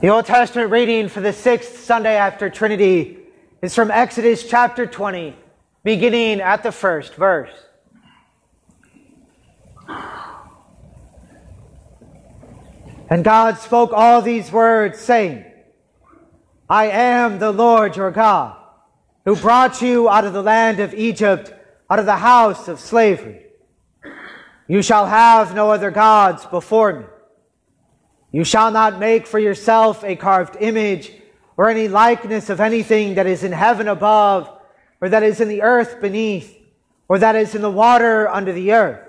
The Old Testament reading for the sixth Sunday after Trinity is from Exodus chapter 20, beginning at the first verse. And God spoke all these words, saying, I am the Lord your God, who brought you out of the land of Egypt, out of the house of slavery. You shall have no other gods before me. You shall not make for yourself a carved image or any likeness of anything that is in heaven above, or that is in the earth beneath, or that is in the water under the earth.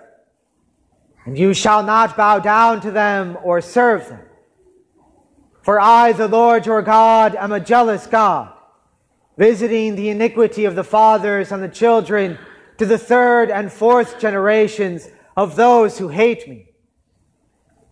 And you shall not bow down to them or serve them. For I, the Lord your God, am a jealous God, visiting the iniquity of the fathers on the children to the third and fourth generations of those who hate me,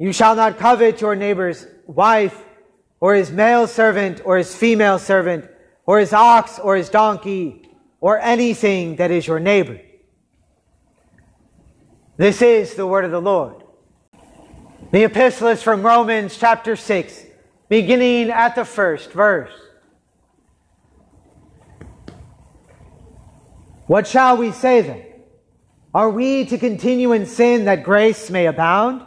You shall not covet your neighbor's wife, or his male servant, or his female servant, or his ox, or his donkey, or anything that is your neighbor. This is the word of the Lord. The epistle is from Romans chapter 6, beginning at the first verse. What shall we say then? Are we to continue in sin that grace may abound?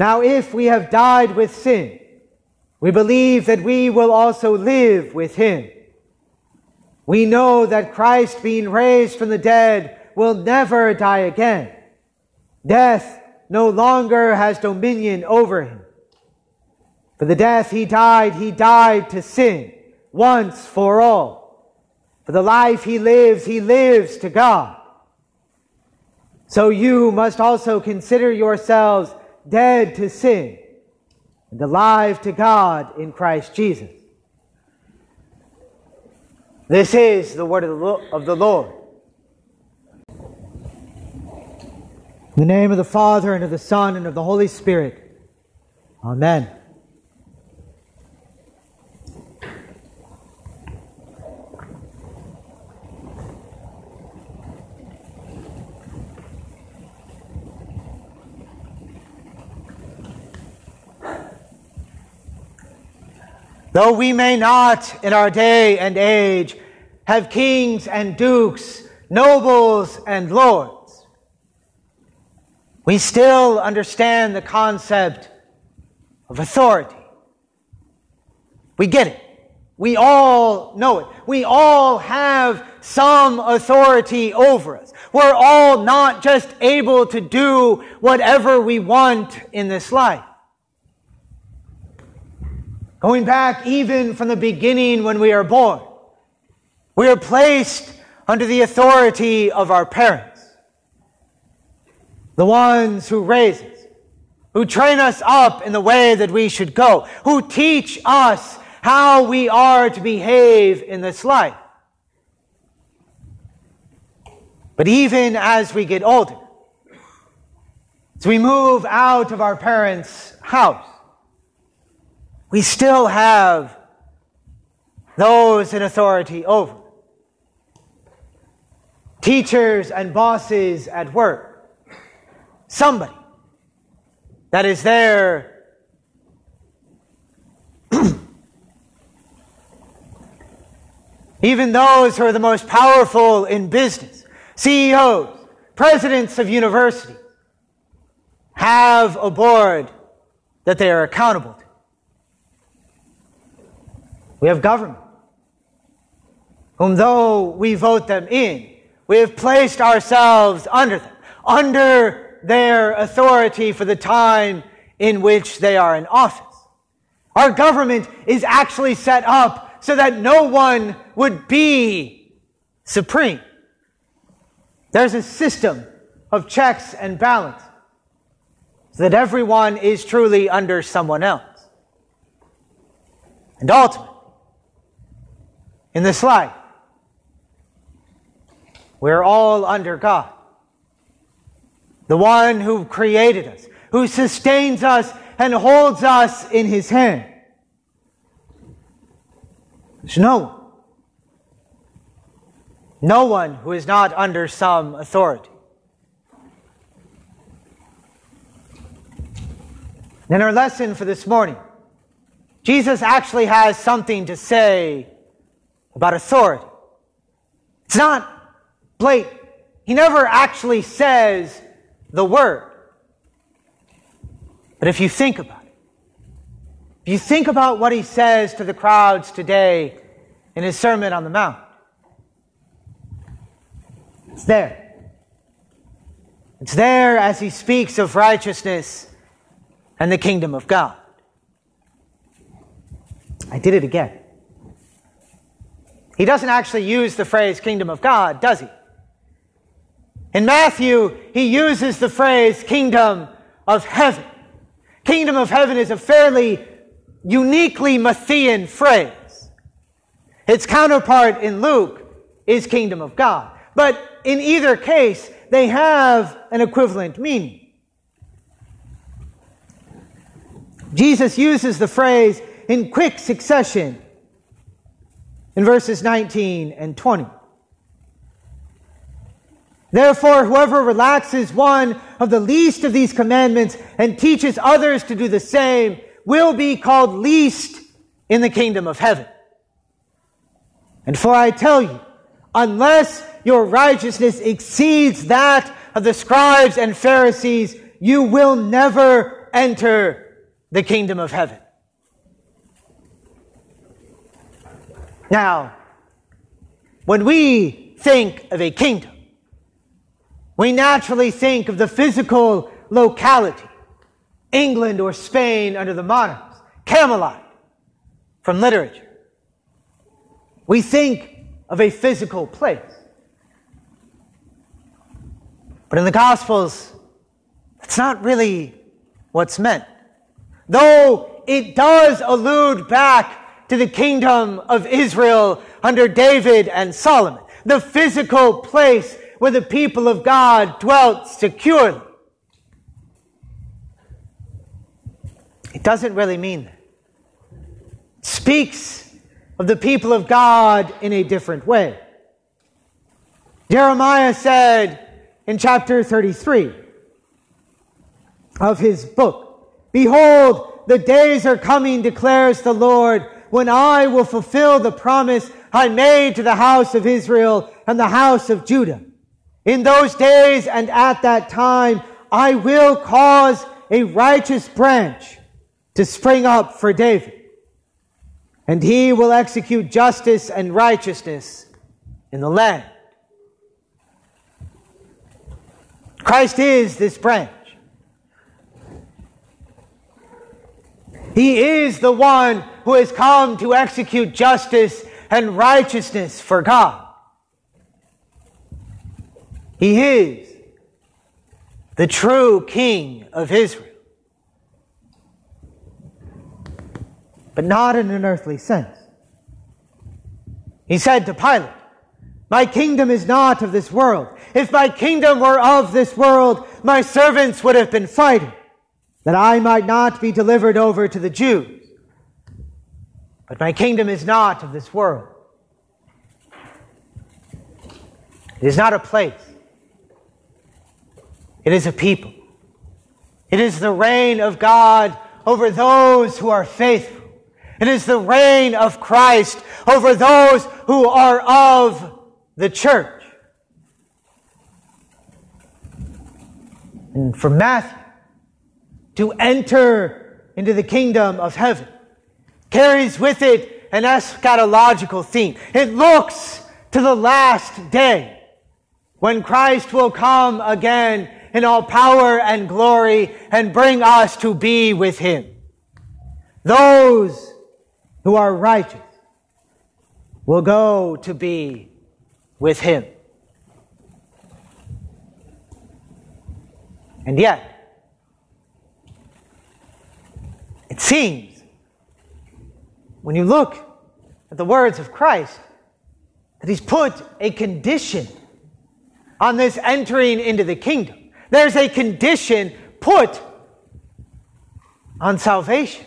Now if we have died with sin, we believe that we will also live with him. We know that Christ, being raised from the dead, will never die again. Death no longer has dominion over him. For the death he died to sin, once for all. For the life he lives to God. So you must also consider yourselves dead to sin, and alive to God in Christ Jesus. This is the word of the Lord. In the name of the Father, and of the Son, and of the Holy Spirit. Amen. Though we may not in our day and age have kings and dukes, nobles and lords. We still understand the concept of authority. We get it. We all know it. We all have some authority over us. We're all not just able to do whatever we want in this life. Going back even from the beginning when we are born, we are placed under the authority of our parents, the ones who raise us, who train us up in the way that we should go, who teach us how we are to behave in this life. But even as we get older, as we move out of our parents' house, we still have those in authority over. Teachers and bosses at work. Somebody that is there even those who are the most powerful in business, CEOs, presidents of universities, have a board that they are accountable to. We have government, whom though we vote them in, we have placed ourselves under them, under their authority for the time in which they are in office. Our government is actually set up so that no one would be supreme. There's a system of checks and balances so that everyone is truly under someone else. And ultimately, in this life, we're all under God, the one who created us, who sustains us and holds us in His hand. There's no one who is not under some authority. In our lesson for this morning, Jesus actually has something to say about authority. It's not blatant. He never actually says the word. But if you think about it, if you think about what he says to the crowds today in his Sermon on the Mount, it's there. It's there as he speaks of righteousness and the kingdom of God. I did it again. He doesn't actually use the phrase kingdom of God, does he? In Matthew, he uses the phrase kingdom of heaven. Kingdom of heaven is a fairly uniquely Matthean phrase. Its counterpart in Luke is kingdom of God. But in either case, they have an equivalent meaning. Jesus uses the phrase in quick succession in verses 19 and 20. Therefore, whoever relaxes one of the least of these commandments and teaches others to do the same will be called least in the kingdom of heaven. And for I tell you, unless your righteousness exceeds that of the scribes and Pharisees, you will never enter the kingdom of heaven. Now, when we think of a kingdom, we naturally think of the physical locality, England or Spain under the monarchs, Camelot from literature. We think of a physical place. But in the Gospels, that's not really what's meant. Though it does allude back to the kingdom of Israel under David and Solomon, the physical place where the people of God dwelt securely, it doesn't really mean that. It speaks of the people of God in a different way. Jeremiah said in chapter 33 of his book, "Behold, the days are coming, declares the Lord, when I will fulfill the promise I made to the house of Israel and the house of Judah. In those days and at that time, I will cause a righteous branch to spring up for David. And he will execute justice and righteousness in the land. Christ is this branch. He is the one who has come to execute justice and righteousness for God. He is the true King of Israel. But not in an earthly sense. He said to Pilate, "My kingdom is not of this world. If my kingdom were of this world, my servants would have been fighting, that I might not be delivered over to the Jews. But my kingdom is not of this world." It is not a place. It is a people. It is the reign of God over those who are faithful. It is the reign of Christ over those who are of the church. And for Matthew, to enter into the kingdom of heaven carries with it an eschatological theme. It looks to the last day when Christ will come again in all power and glory and bring us to be with him. Those who are righteous will go to be with him. And yet, it seems, when you look at the words of Christ, that he's put a condition on this entering into the kingdom. There's a condition put on salvation.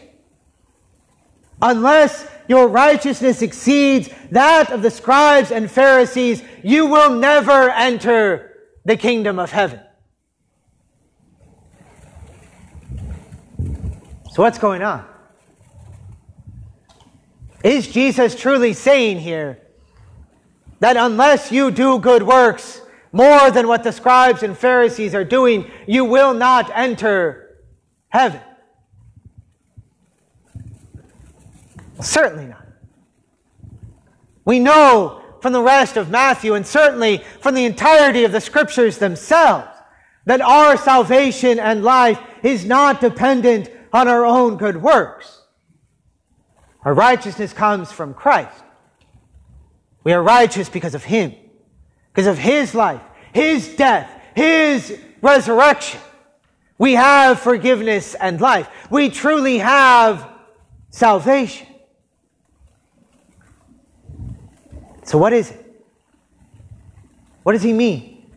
Unless your righteousness exceeds that of the scribes and Pharisees, you will never enter the kingdom of heaven. So what's going on? Is Jesus truly saying here that unless you do good works more than what the scribes and Pharisees are doing, you will not enter heaven? Certainly not. We know from the rest of Matthew, and certainly from the entirety of the scriptures themselves, that our salvation and life is not dependent on our own good works. Our righteousness comes from Christ. We are righteous because of him, because of his life, his death, his resurrection. We have forgiveness and life. We truly have salvation. So what is it? What does he mean?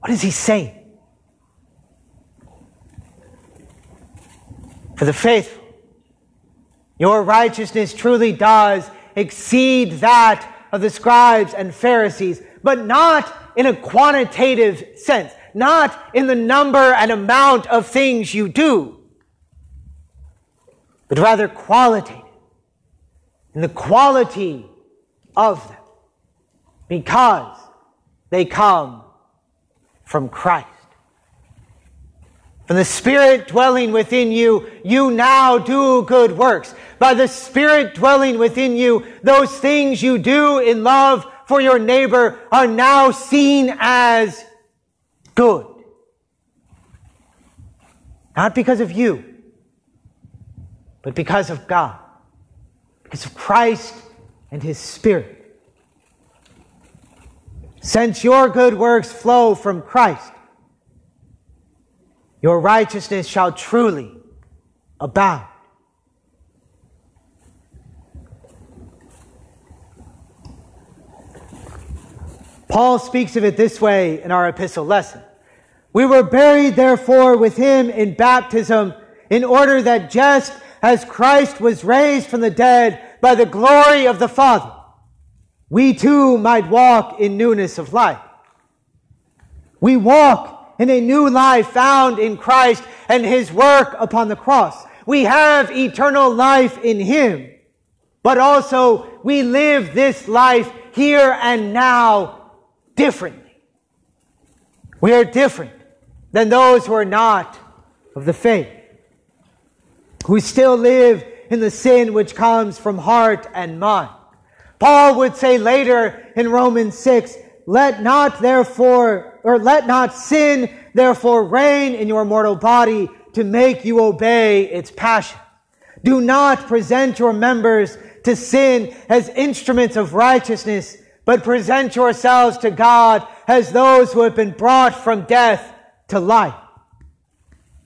What does he say? For the faithful, your righteousness truly does exceed that of the scribes and Pharisees, but not in a quantitative sense, not in the number and amount of things you do, but rather qualitative, in the quality of them, because they come from Christ. From the Spirit dwelling within you, you now do good works. By the Spirit dwelling within you, those things you do in love for your neighbor are now seen as good. Not because of you, but because of God, because of Christ and his Spirit. Since your good works flow from Christ, your righteousness shall truly abound. Paul speaks of it this way in our epistle lesson. We were buried, therefore, with him in baptism, in order that just as Christ was raised from the dead by the glory of the Father, we too might walk in newness of life. We walk in a new life found in Christ and his work upon the cross. We have eternal life in him But also, we live this life here and now differently. We are different than those who are not of the faith, who still live in the sin which comes from heart and mind. Paul would say later in Romans 6, let not sin therefore reign in your mortal body to make you obey its passion. Do not present your members to sin as instruments of righteousness, but present yourselves to God as those who have been brought from death to life,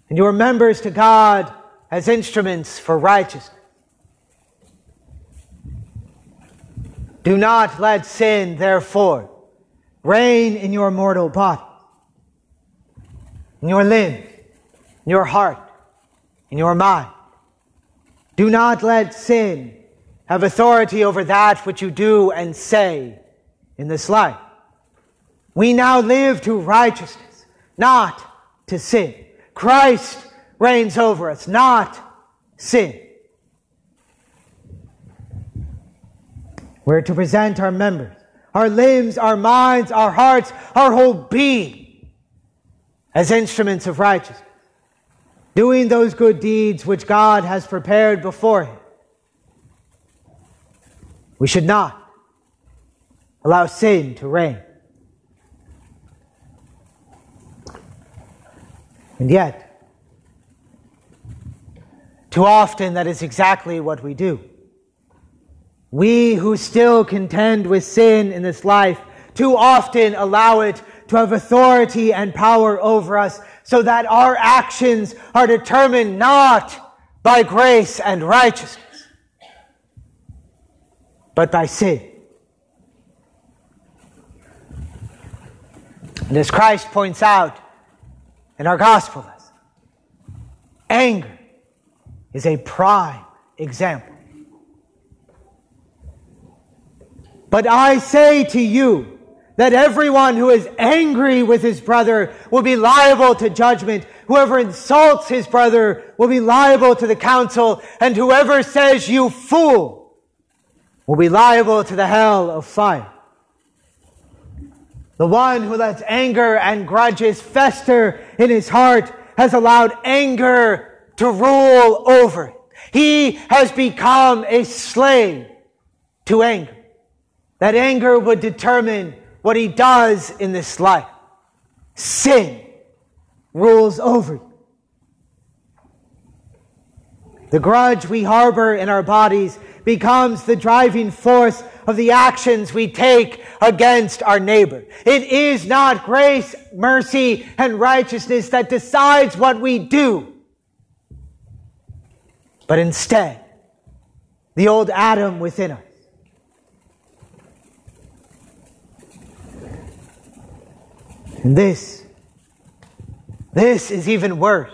and your members to God as instruments for righteousness. Do not let sin, therefore, reign in your mortal body, in your limbs, in your heart, in your mind. Do not let sin have authority over that which you do and say in this life. We now live to righteousness, not to sin. Christ reigns over us, not sin. We're to present our members, our limbs, our minds, our hearts, our whole being as instruments of righteousness, doing those good deeds which God has prepared before him. We should not allow sin to reign. And yet, too often that is exactly what we do. We who still contend with sin in this life, too often allow it to have authority and power over us, so that our actions are determined not by grace and righteousness, but by sin. And as Christ points out in our gospel lesson, anger is a prime example. But I say to you, that everyone who is angry with his brother will be liable to judgment. Whoever insults his brother will be liable to the council. And whoever says, "You fool," will be liable to the hell of fire. The one who lets anger and grudges fester in his heart has allowed anger to rule over it. He has become a slave to anger. That anger would determine what he does in this life. Sin rules over you. The grudge we harbor in our bodies becomes the driving force of the actions we take against our neighbor. It is not grace, mercy, and righteousness that decides what we do, but instead, the old Adam within us. And this is even worse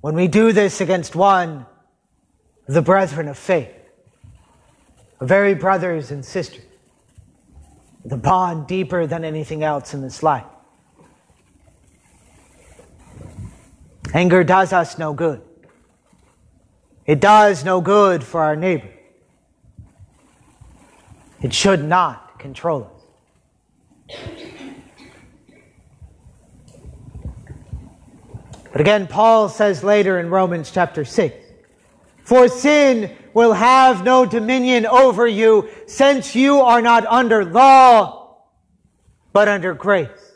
when we do this against one of the brethren of faith, our very brothers and sisters, the bond deeper than anything else in this life. Anger does us no good. It does no good for our neighbor. It should not control us. But again, Paul says later in Romans chapter 6, "For sin will have no dominion over you, since you are not under law, but under grace."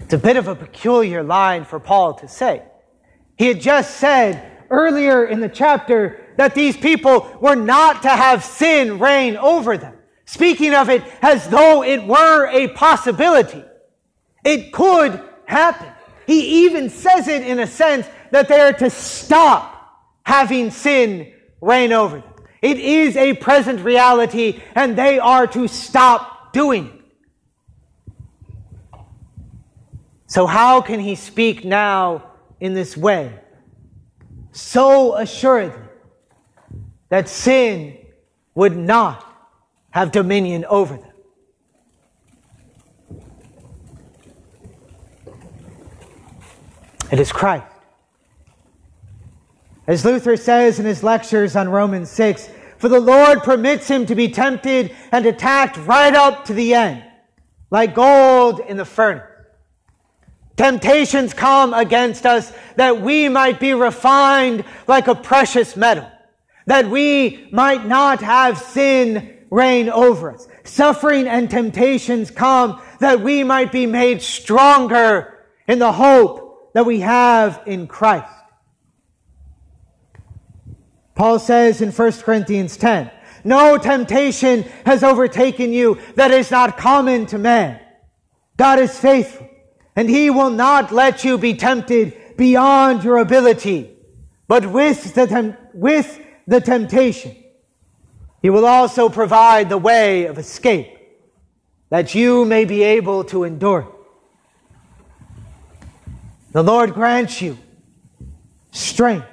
It's a bit of a peculiar line for Paul to say. He had just said earlier in the chapter that these people were not to have sin reign over them, speaking of it as though it were a possibility. It could happen. He even says it in a sense that they are to stop having sin reign over them. It is a present reality, and they are to stop doing it. So how can he speak now in this way, so assuredly, that sin would not have dominion over them? It is Christ As Luther says in his lectures on Romans 6, for the Lord permits him to be tempted and attacked right up to the end, like gold in the furnace. Temptations come against us that we might be refined like a precious metal, that we might not have sin reign over us. Suffering and temptations come that we might be made stronger in the hope that we have in Christ. Paul says in 1 Corinthians 10, no temptation has overtaken you that is not common to man. God is faithful, and he will not let you be tempted beyond your ability. But with the temptation, he will also provide the way of escape, that you may be able to endure. The Lord grants you strength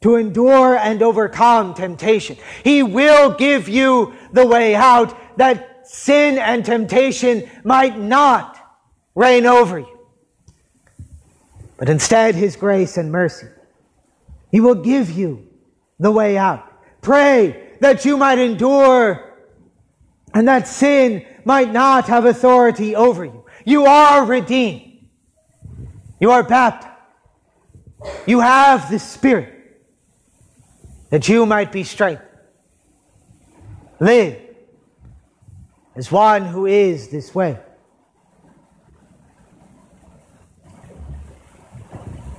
to endure and overcome temptation. He will give you the way out, that sin and temptation might not reign over you, but instead his grace and mercy. He will give you the way out. Pray that you might endure and that sin might not have authority over you. You are redeemed. You are baptized. You have the Spirit, that you might be strengthened. Live as one who is this way.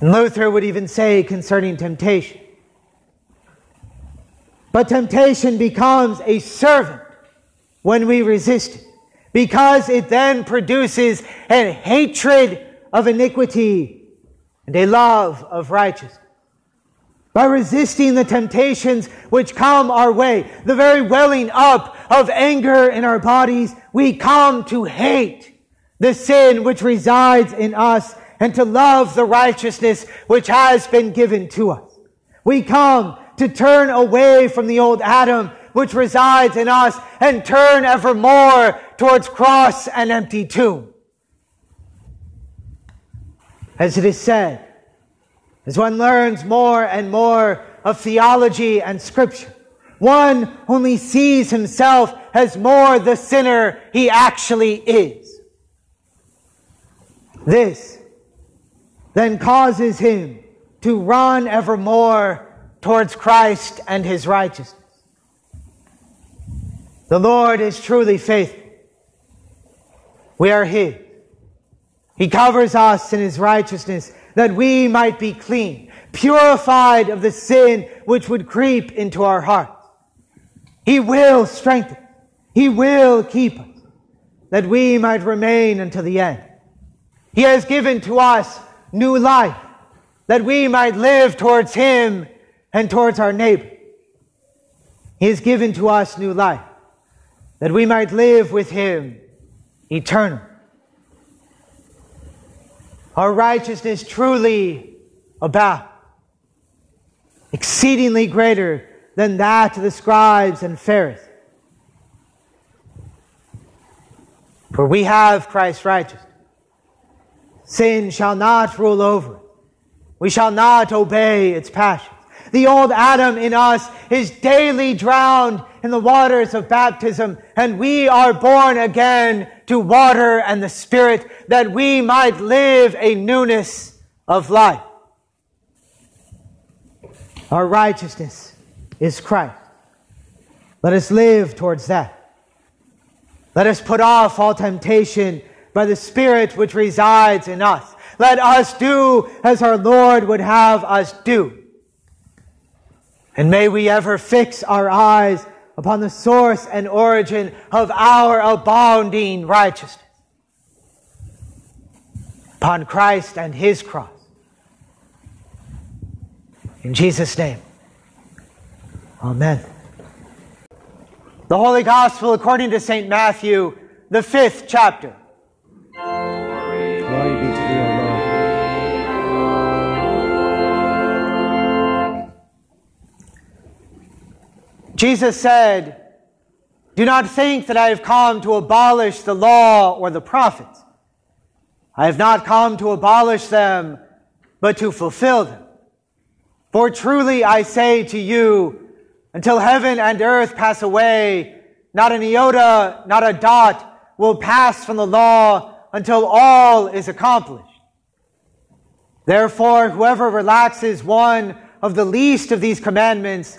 And Luther would even say concerning temptation, but temptation becomes a servant when we resist it, because it then produces a hatred of iniquity and a love of righteousness. By resisting the temptations which come our way, the very welling up of anger in our bodies, we come to hate the sin which resides in us and to love the righteousness which has been given to us. We come to turn away from the old Adam which resides in us and turn evermore towards cross and empty tomb. As it is said, as one learns more and more of theology and scripture, one only sees himself as more the sinner he actually is. This then causes him to run evermore towards Christ and his righteousness. The Lord is truly faithful. We are his. He covers us in his righteousness, that we might be clean, purified of the sin which would creep into our hearts. He will strengthen. He will keep us, that we might remain until the end. He has given to us new life, that we might live towards him and towards our neighbor. He has given to us new life, that we might live with him eternally. Our righteousness truly abounds, exceedingly greater than that of the scribes and Pharisees. For we have Christ's righteousness. Sin shall not rule over it. We shall not obey its passions. The old Adam in us is daily drowned in the waters of baptism, and we are born again to water and the Spirit, that we might live a newness of life. Our righteousness is Christ. Let us live towards that. Let us put off all temptation by the Spirit which resides in us. Let us do as our Lord would have us do. And may we ever fix our eyes upon the source and origin of our abounding righteousness, upon Christ and his cross. In Jesus' name, amen. The Holy Gospel according to St. Matthew, the 5th chapter. Glory be to thee, O Lord. Jesus said, do not think that I have come to abolish the law or the prophets. I have not come to abolish them, but to fulfill them. For truly I say to you, until heaven and earth pass away, not an iota, not a dot will pass from the law until all is accomplished. Therefore, whoever relaxes one of the least of these commandments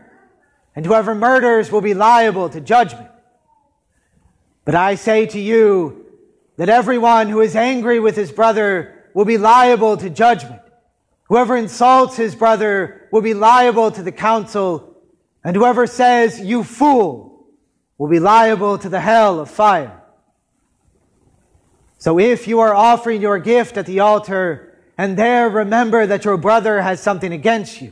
and whoever murders will be liable to judgment. But I say to you that everyone who is angry with his brother will be liable to judgment. Whoever insults his brother will be liable to the council, and whoever says, you fool, will be liable to the hell of fire. So if you are offering your gift at the altar, and there remember that your brother has something against you,